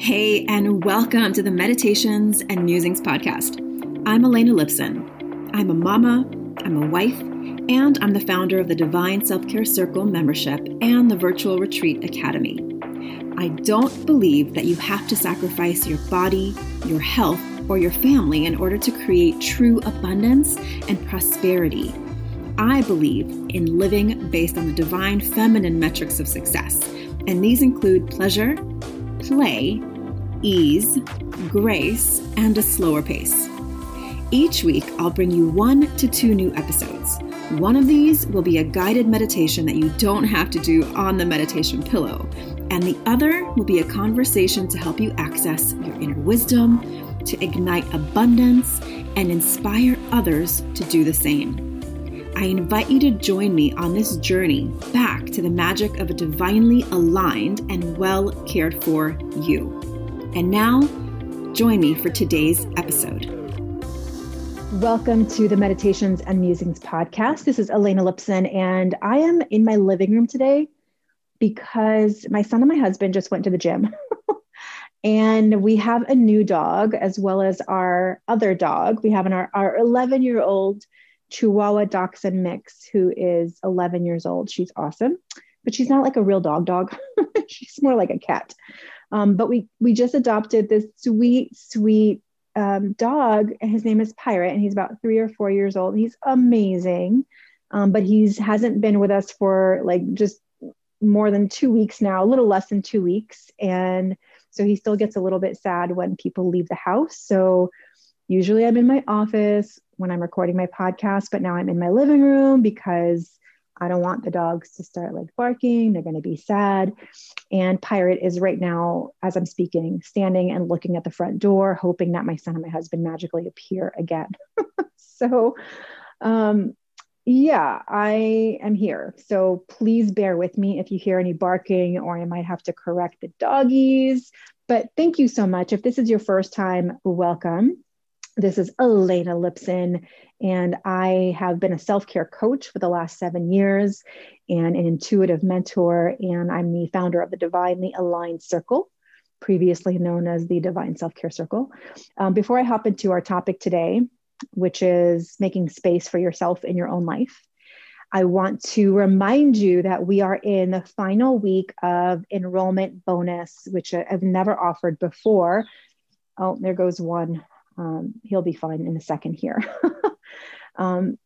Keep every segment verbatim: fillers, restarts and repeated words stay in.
Hey, and welcome to the Meditations and Musings podcast. I'm Elena Lipson. I'm a mama, I'm a wife, and I'm the founder of the Divine Self-Care Circle membership and the Virtual Retreat Academy. I don't believe that you have to sacrifice your body, your health, or your family in order to create true abundance and prosperity. I believe in living based on the divine feminine metrics of success, and these include pleasure, play, ease, grace, and a slower pace. Each week, I'll bring you one to two new episodes. One of these will be a guided meditation that you don't have to do on the meditation pillow, and the other will be a conversation to help you access your inner wisdom, to ignite abundance, and inspire others to do the same. I invite you to join me on this journey back to the magic of a divinely aligned and well cared for you. And now, join me for today's episode. Welcome to the Meditations and Musings podcast. This is Elena Lipson, and I am in my living room today because my son and my husband just went to the gym. And we have a new dog as well as our other dog. We have an, our, our eleven-year-old Chihuahua Dachshund mix, who is eleven years old. She's awesome, but she's not like a real dog dog. She's more like a cat. Um, but we, we just adopted this sweet, sweet um, dog. His name is Pirate, and he's about three or four years old. He's amazing. Um, but he's hasn't been with us for like just more than two weeks now, a little less than two weeks. And so he still gets a little bit sad when people leave the house. So usually I'm in my office when I'm recording my podcast, but now I'm in my living room because I don't want the dogs to start like barking. They're going to be sad. And Pirate is right now, as I'm speaking, standing and looking at the front door, hoping that my son and my husband magically appear again. So, um, yeah, I am here. So please bear with me if you hear any barking, or I might have to correct the doggies, but thank you so much. If this is your first time, welcome. This is Elena Lipson, and I have been a self-care coach for the last seven years and an intuitive mentor, and I'm the founder of the Divinely Aligned Circle, previously known as the Divine Self-Care Circle. Um, before I hop into our topic today, which is making space for yourself in your own life, I want to remind you that we are in the final week of enrollment bonus, which I've never offered before. Oh, there goes one. Um, he'll be fine in a second here, um,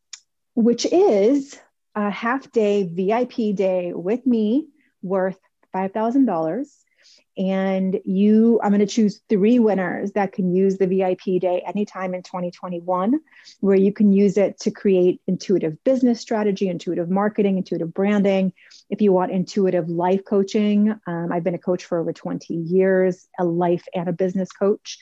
which is a half day V I P day with me worth five thousand dollars. And you, I'm going to choose three winners that can use the V I P day anytime in twenty twenty-one, where you can use it to create intuitive business strategy, intuitive marketing, intuitive branding. If you want intuitive life coaching, um, I've been a coach for over twenty years, a life and a business coach.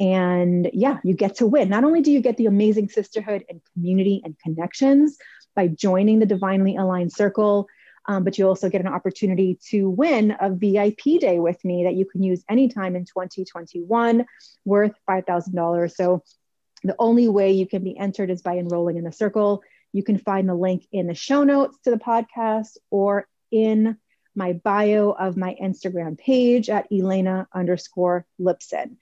And yeah, you get to win. Not only do you get the amazing sisterhood and community and connections by joining the Divinely Aligned Circle, um, but you also get an opportunity to win a V I P day with me that you can use anytime in twenty twenty-one worth five thousand dollars. So the only way you can be entered is by enrolling in the circle. You can find the link in the show notes to the podcast or in my bio of my Instagram page at Elena underscore Lipson.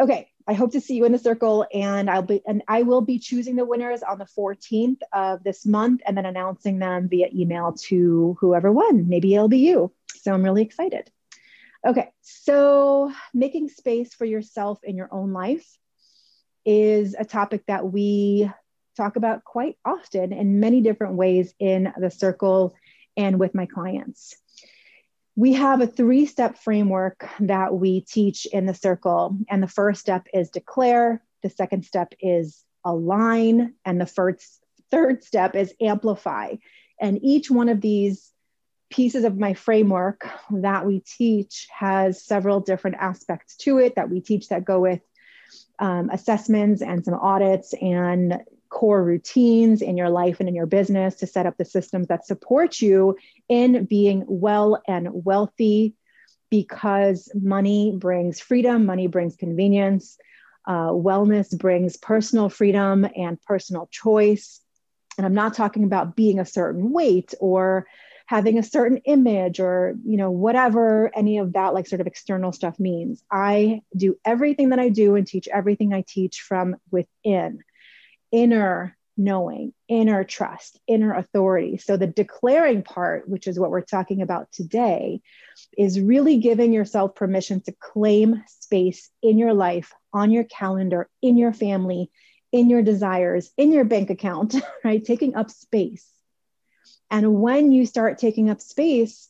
Okay, I hope to see you in the circle, and I'll be and I will be choosing the winners on the fourteenth of this month and then announcing them via email to whoever won. Maybe it'll be you. So I'm really excited. Okay, so making space for yourself in your own life is a topic that we talk about quite often in many different ways in the circle and with my clients. We have a three-step framework that we teach in the circle. And the first step is declare. The second step is align. And the first, third step is amplify. And each one of these pieces of my framework that we teach has several different aspects to it that we teach that go with um, assessments and some audits and core routines in your life and in your business to set up the systems that support you in being well and wealthy, because money brings freedom, money brings convenience, uh, wellness brings personal freedom and personal choice. And I'm not talking about being a certain weight or having a certain image or, you know, whatever any of that like sort of external stuff means. I do everything that I do and teach everything I teach from within. Inner knowing, inner trust, inner authority. So the declaring part, which is what we're talking about today, is really giving yourself permission to claim space in your life, on your calendar, in your family, in your desires, in your bank account, right? Taking up space. And when you start taking up space,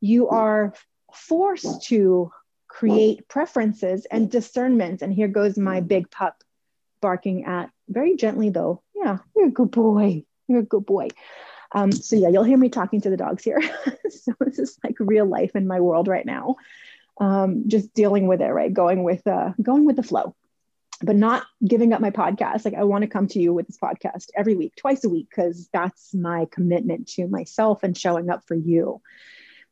you are forced to create preferences and discernments. And here goes my big pup barking at, very gently though. Yeah, you're a good boy. You're a good boy. Um, so yeah, you'll hear me talking to the dogs here. So this is like real life in my world right now. Um, just dealing with it, right? Going with, uh, going with the flow, but not giving up my podcast. Like I want to come to you with this podcast every week, twice a week, because that's my commitment to myself and showing up for you.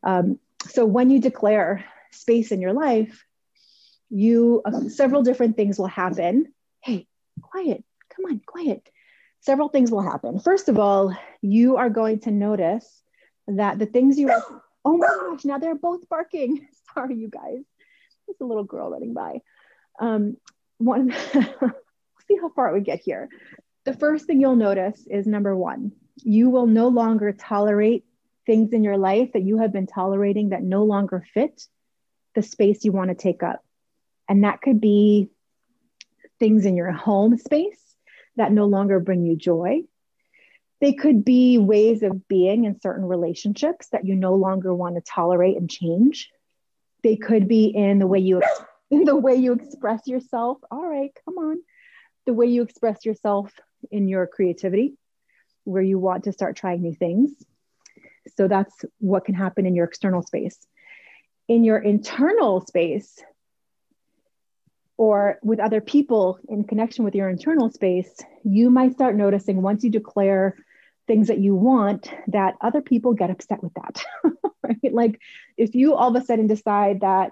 Um, so when you declare space in your life, you, uh, several different things will happen. Hey, quiet. Come on, quiet. Several things will happen. First of all, you are going to notice that the things you are, oh my gosh, now they're both barking. Sorry, you guys. There's a little girl running by. Um, one, see how far we get here. The first thing you'll notice is number one, you will no longer tolerate things in your life that you have been tolerating that no longer fit the space you want to take up. And that could be things in your home space that no longer bring you joy. They could be ways of being in certain relationships that you no longer want to tolerate and change. They could be in the way you, in the way you express yourself. All right, come on. The way you express yourself in your creativity, where you want to start trying new things. So that's what can happen in your external space. In your internal space, or with other people in connection with your internal space, you might start noticing once you declare things that you want, that other people get upset with that, right? Like if you all of a sudden decide that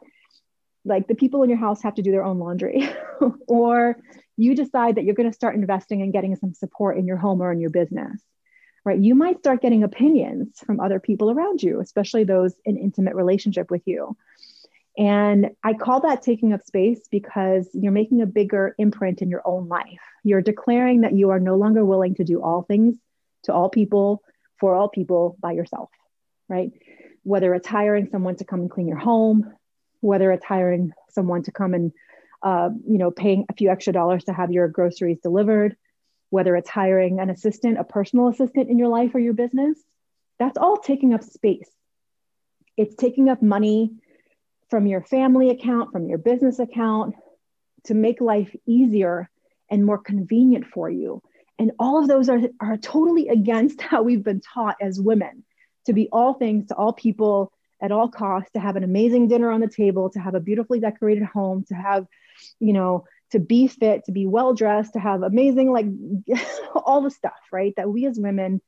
like the people in your house have to do their own laundry, or you decide that you're gonna start investing and getting some support in your home or in your business, right? You might start getting opinions from other people around you, especially those in intimate relationship with you. And I call that taking up space because you're making a bigger imprint in your own life. You're declaring that you are no longer willing to do all things to all people, for all people, by yourself, right? Whether it's hiring someone to come and clean your home, whether it's hiring someone to come and, uh, you know, paying a few extra dollars to have your groceries delivered, whether it's hiring an assistant, a personal assistant in your life or your business, that's all taking up space. It's taking up money from your family account, from your business account, to make life easier and more convenient for you. And all of those are, are totally against how we've been taught as women, to be all things to all people at all costs, to have an amazing dinner on the table, to have a beautifully decorated home, to have, you know, to be fit, to be well-dressed, to have amazing, like all the stuff, right? That we as women,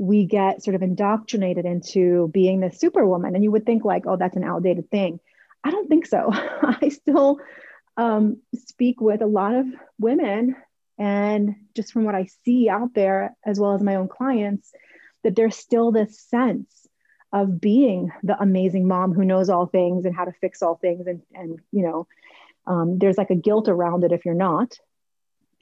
we get sort of indoctrinated into being this superwoman. And you would think like, oh, that's an outdated thing. I don't think so. I still um, speak with a lot of women, and just from what I see out there, as well as my own clients, that there's still this sense of being the amazing mom who knows all things and how to fix all things. And, and you know, um, there's like a guilt around it if you're not.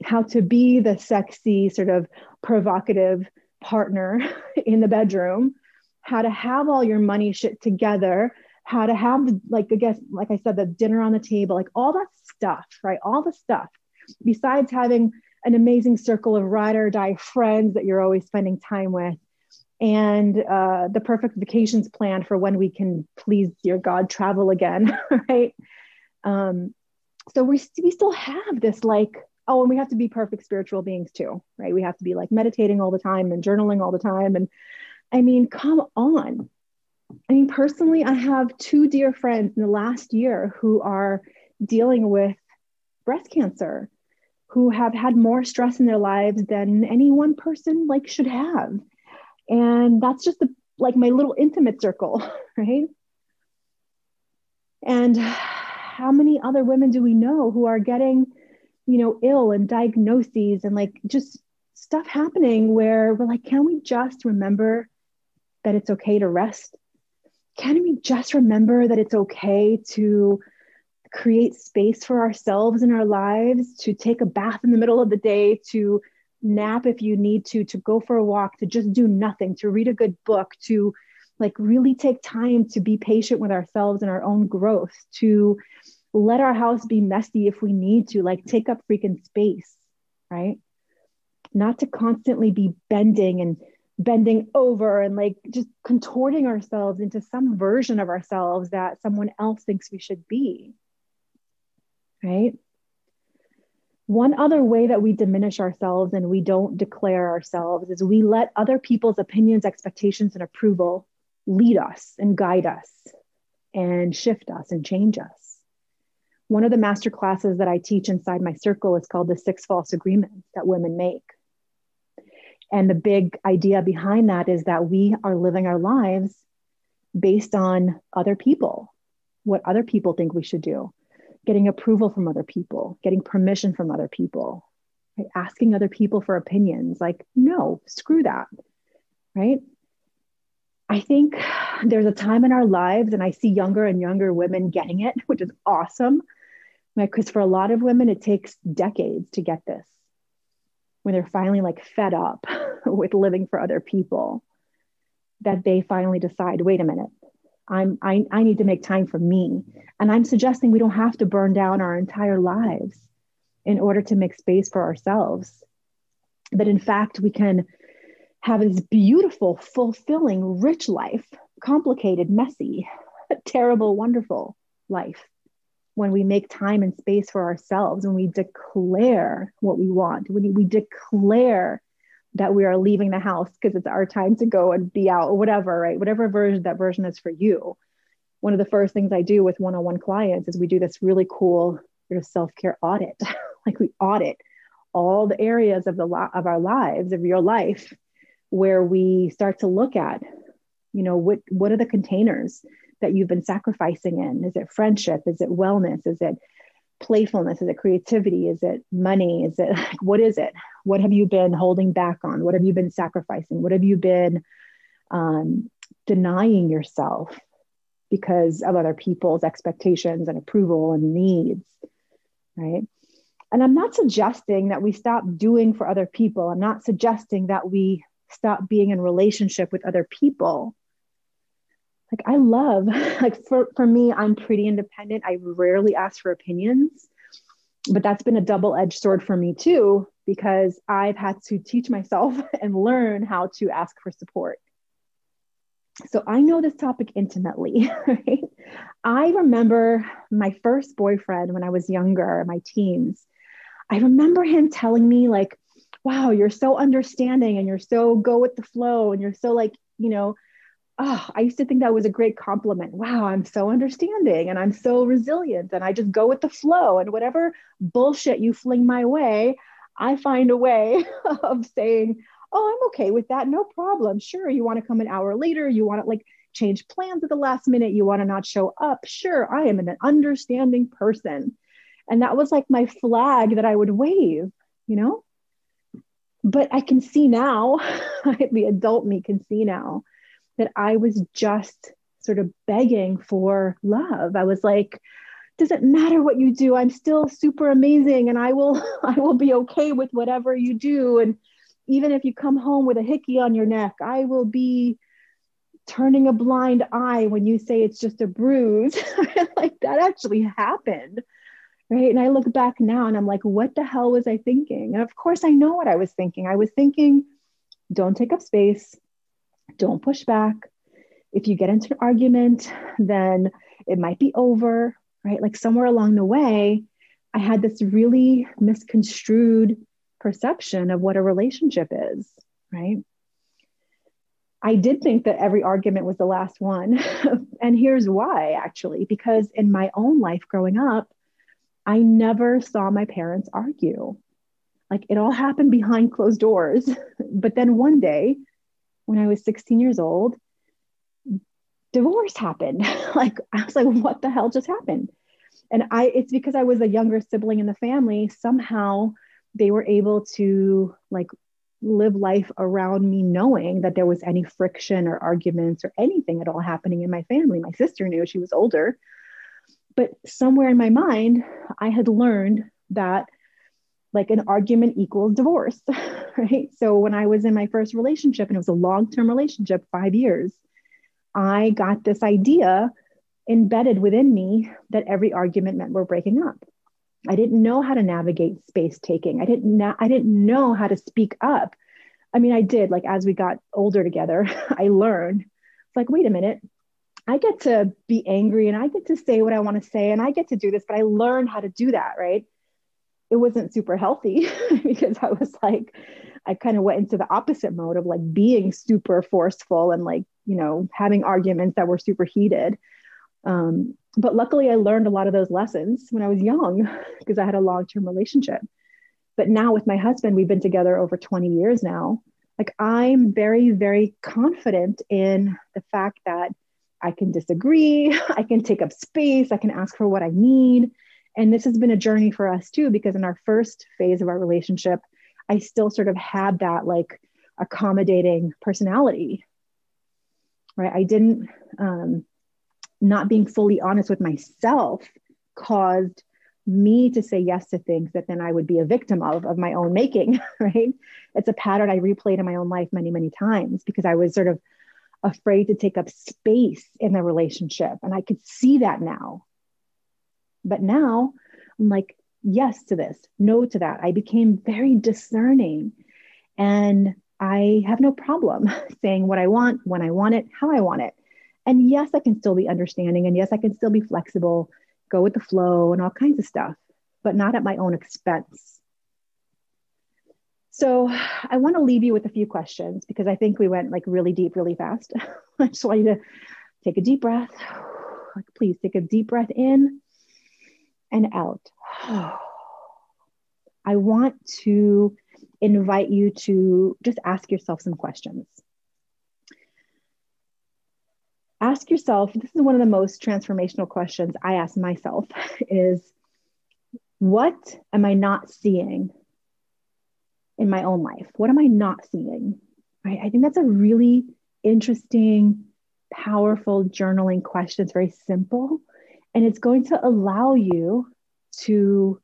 How to be the sexy, sort of provocative partner in the bedroom, how to have all your money shit together, how to have the, like, I guess, like I said, the dinner on the table, like all that stuff, right? All the stuff, besides having an amazing circle of ride or die friends that you're always spending time with, and uh, the perfect vacations plan for when we can, please, dear God, travel again, right? Um, so we, we still have this like, oh, and we have to be perfect spiritual beings too, right? We have to be like meditating all the time and journaling all the time. And I mean, come on. I mean, personally, I have two dear friends in the last year who are dealing with breast cancer, who have had more stress in their lives than any one person like should have. And that's just the, like my little intimate circle, right? And how many other women do we know who are getting, you know, ill and diagnoses and like just stuff happening where we're like, can we just remember that it's okay to rest? Can we just remember that it's okay to create space for ourselves in our lives, to take a bath in the middle of the day, to nap if you need to, to go for a walk, to just do nothing, to read a good book, to like really take time to be patient with ourselves and our own growth, to let our house be messy if we need to, like take up freaking space, right? Not to constantly be bending and bending over and like just contorting ourselves into some version of ourselves that someone else thinks we should be, right? One other way that we diminish ourselves and we don't declare ourselves is we let other people's opinions, expectations, and approval lead us and guide us and shift us and change us. One of the master classes that I teach inside my circle is called the Six False Agreements That Women Make. And the big idea behind that is that we are living our lives based on other people, what other people think we should do. Getting approval from other people, getting permission from other people, right? Asking other people for opinions, like, no, screw that, right? I think there's a time in our lives, and I see younger and younger women getting it, which is awesome, because for a lot of women, it takes decades to get this, when they're finally like fed up with living for other people, that they finally decide, wait a minute, I'm, I, I need to make time for me. And I'm suggesting we don't have to burn down our entire lives in order to make space for ourselves. That in fact, we can have this beautiful, fulfilling, rich life, complicated, messy, terrible, wonderful life when we make time and space for ourselves, when we declare what we want, when we declare that we are leaving the house because it's our time to go and be out or whatever, right? Whatever version that version is for you. One of the first things I do with one-on-one clients is we do this really cool sort of self-care audit. Like we audit all the areas of the lo- of our lives, of your life, where we start to look at, you know, what, what are the containers that you've been sacrificing in? Is it friendship? Is it wellness? Is it playfulness? Is it creativity? Is it money? Is it, like, what is it? What have you been holding back on? What have you been sacrificing? What have you been um, denying yourself because of other people's expectations and approval and needs, right? And I'm not suggesting that we stop doing for other people. I'm not suggesting that we stop being in relationship with other people. Like I love, like for, for me, I'm pretty independent. I rarely ask for opinions, but that's been a double-edged sword for me too, because I've had to teach myself and learn how to ask for support. So I know this topic intimately, right? I remember my first boyfriend when I was younger, my teens. I remember him telling me like, wow, you're so understanding and you're so go with the flow and you're so like, you know, oh, I used to think that was a great compliment. Wow, I'm so understanding and I'm so resilient and I just go with the flow and whatever bullshit you fling my way, I find a way of saying, oh, I'm okay with that. No problem. Sure. You want to come an hour later. You want to like change plans at the last minute. You want to not show up. Sure. I am an understanding person. And that was like my flag that I would wave, you know, but I can see now, the adult me can see now that I was just sort of begging for love. I was like, doesn't matter what you do. I'm still super amazing. And I will, I will be okay with whatever you do. And even if you come home with a hickey on your neck, I will be turning a blind eye when you say it's just a bruise. Like that actually happened, right? And I look back now and I'm like, what the hell was I thinking? And of course I know what I was thinking. I was thinking, don't take up space. Don't push back. If you get into an argument, then it might be over, right? Like somewhere along the way, I had this really misconstrued perception of what a relationship is, right? I did think that every argument was the last one. And here's why, actually, because in my own life growing up, I never saw my parents argue. Like it all happened behind closed doors. But then one day, when I was sixteen years old, divorce happened. Like I was like, what the hell just happened? And I, it's because I was the younger sibling in the family, somehow they were able to like live life around me knowing that there was any friction or arguments or anything at all happening in my family. My sister knew, she was older. But somewhere in my mind, I had learned that like an argument equals divorce, right? So when I was in my first relationship, and it was a long-term relationship, five years, I got this idea embedded within me that every argument meant we're breaking up. I didn't know how to navigate space taking. I didn't na- I didn't know how to speak up. I mean, I did, like, as we got older together, I learned, it's like, wait a minute, I get to be angry and I get to say what I want to say and I get to do this, but I learned how to do that, right? It wasn't super healthy because I was like, I kind of went into the opposite mode of like being super forceful and like, you know, having arguments that were super heated. Um, But luckily I learned a lot of those lessons when I was young because I had a long-term relationship. But now with my husband, we've been together over twenty years now. Like, I'm very, very confident in the fact that I can disagree, I can take up space, I can ask for what I need. And this has been a journey for us too, because in our first phase of our relationship, I still sort of had that like accommodating personality, right? I didn't, um, not being fully honest with myself caused me to say yes to things that then I would be a victim of, of my own making, right? It's a pattern I replayed in my own life many, many times because I was sort of afraid to take up space in the relationship. And I could see that now. But now I'm like, yes to this, no to that. I became very discerning and I have no problem saying what I want, when I want it, how I want it. And yes, I can still be understanding. And yes, I can still be flexible, go with the flow and all kinds of stuff, but not at my own expense. So I want to leave you with a few questions because I think we went like really deep, really fast. I just want you to take a deep breath. Like, please take a deep breath in and out. I want to invite you to just ask yourself some questions. Ask yourself, this is one of the most transformational questions I ask myself is, what am I not seeing in my own life? What am I not seeing, right? I think that's a really interesting, powerful journaling question. It's very simple. And it's going to allow you to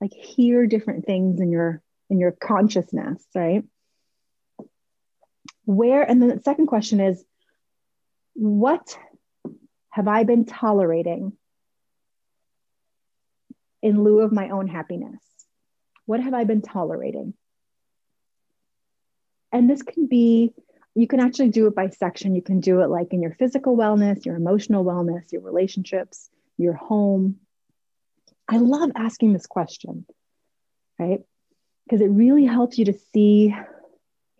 like hear different things in your, in your consciousness, right? Where, and then the second question is, what have I been tolerating in lieu of my own happiness? What have I been tolerating? And this can be, you can actually do it by section. You can do it like in your physical wellness, your emotional wellness, your relationships, your home. I love asking this question, right? Because it really helps you to see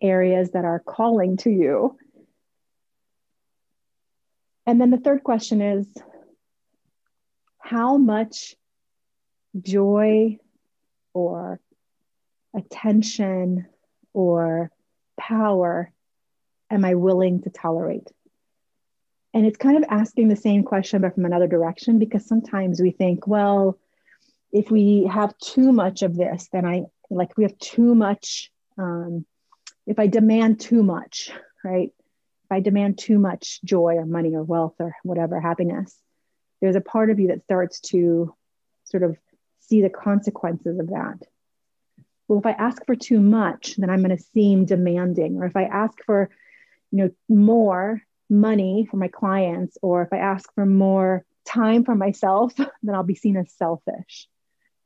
areas that are calling to you. And then the third question is, how much joy or attention or power am I willing to tolerate? And it's kind of asking the same question, but from another direction, because sometimes we think, well, if we have too much of this, then I, like we have too much, um, if I demand too much, right? If I demand too much joy or money or wealth or whatever, happiness, there's a part of you that starts to sort of see the consequences of that. Well, if I ask for too much, then I'm going to seem demanding. Or if I ask for, you know, more money for my clients, or if I ask for more time for myself, then I'll be seen as selfish,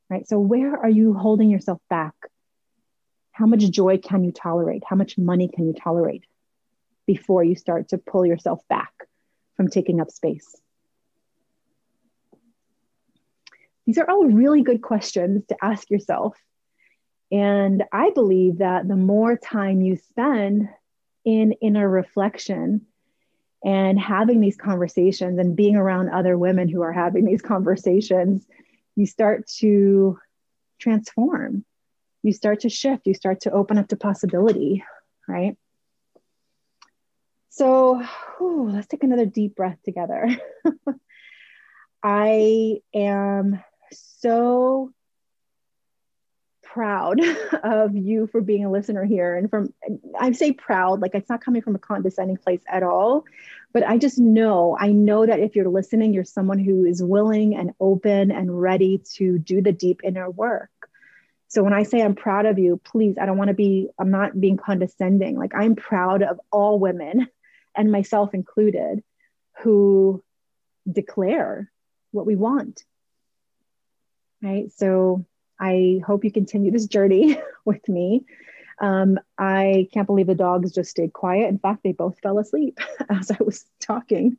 right? So where are you holding yourself back? How much joy can you tolerate? How much money can you tolerate before you start to pull yourself back from taking up space? These are all really good questions to ask yourself. And I believe that the more time you spend in inner reflection and having these conversations and being around other women who are having these conversations, you start to transform, you start to shift, you start to open up to possibility, right? So whew, let's take another deep breath together. I am so proud of you for being a listener here. And from, I say proud, like it's not coming from a condescending place at all, but I just know, I know that if you're listening, you're someone who is willing and open and ready to do the deep inner work. So when I say I'm proud of you, please, I don't want to be, I'm not being condescending. Like I'm proud of all women and myself included who declare what we want. Right. So I hope you continue this journey with me. Um, I can't believe the dogs just stayed quiet. In fact, they both fell asleep as I was talking.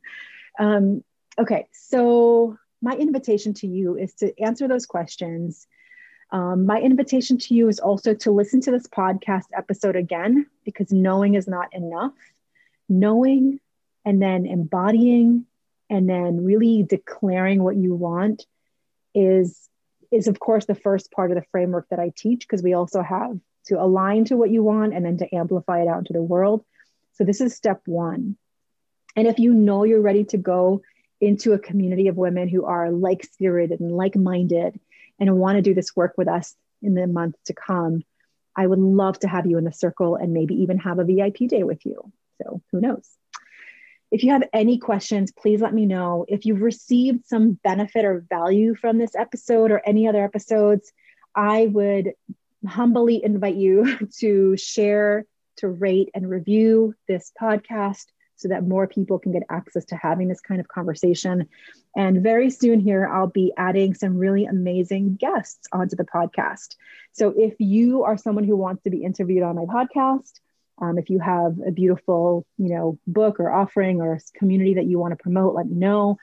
Um, okay. So my invitation to you is to answer those questions. Um, my invitation to you is also to listen to this podcast episode again, because knowing is not enough. Knowing and then embodying and then really declaring what you want is, is of course the first part of the framework that I teach, because we also have to align to what you want and then to amplify it out into the world. So this is step one. And if you know you're ready to go into a community of women who are like-spirited and like-minded and want to do this work with us in the months to come, I would love to have you in the circle and maybe even have a V I P day with you. So who knows? If you have any questions, please let me know. If you've received some benefit or value from this episode or any other episodes, I would humbly invite you to share, to rate and review this podcast so that more people can get access to having this kind of conversation. And very soon here, I'll be adding some really amazing guests onto the podcast. So if you are someone who wants to be interviewed on my podcast, Um, if you have a beautiful, you know, book or offering or community that you want to promote, let me know.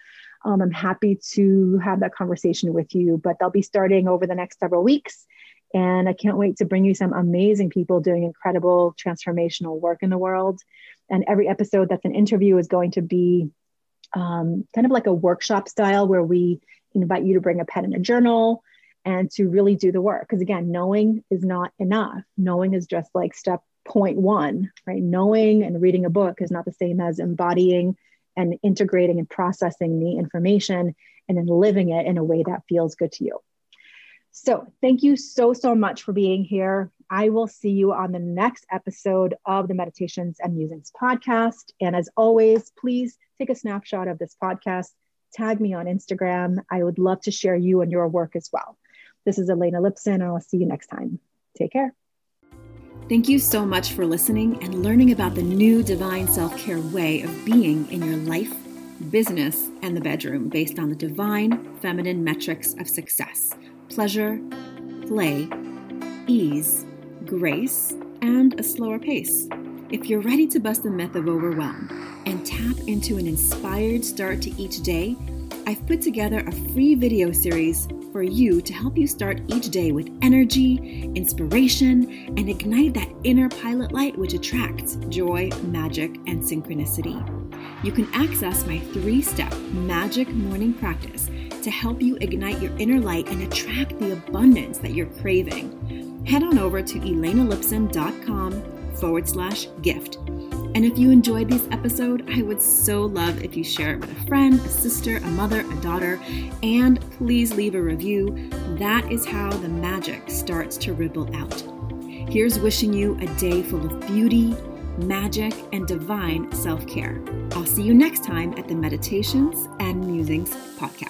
Um, I'm happy to have that conversation with you, but they'll be starting over the next several weeks. And I can't wait to bring you some amazing people doing incredible transformational work in the world. And every episode that's an interview is going to be um, kind of like a workshop style where we invite you to bring a pen and a journal and to really do the work. Because again, knowing is not enough. Knowing is just like step point one, right? Knowing and reading a book is not the same as embodying and integrating and processing the information and then living it in a way that feels good to you. So thank you so, so much for being here. I will see you on the next episode of the Meditations and Musings podcast. And as always, please take a snapshot of this podcast, tag me on Instagram. I would love to share you and your work as well. This is Elena Lipson, and I'll see you next time. Take care. Thank you so much for listening and learning about the new Divine Self-Care way of being in your life, business, and the bedroom based on the divine feminine metrics of success: pleasure, play, ease, grace, and a slower pace. If you're ready to bust the myth of overwhelm and tap into an inspired start to each day, I've put together a free video series for you to help you start each day with energy, inspiration, and ignite that inner pilot light which attracts joy, magic, and synchronicity. You can access my three-step magic morning practice to help you ignite your inner light and attract the abundance that you're craving. Head on over to elenalipson.com forward slash gift. And if you enjoyed this episode, I would so love if you share it with a friend, a sister, a mother, a daughter, and please leave a review. That is how the magic starts to ripple out. Here's wishing you a day full of beauty, magic, and divine self-care. I'll see you next time at the Meditations and Musings podcast.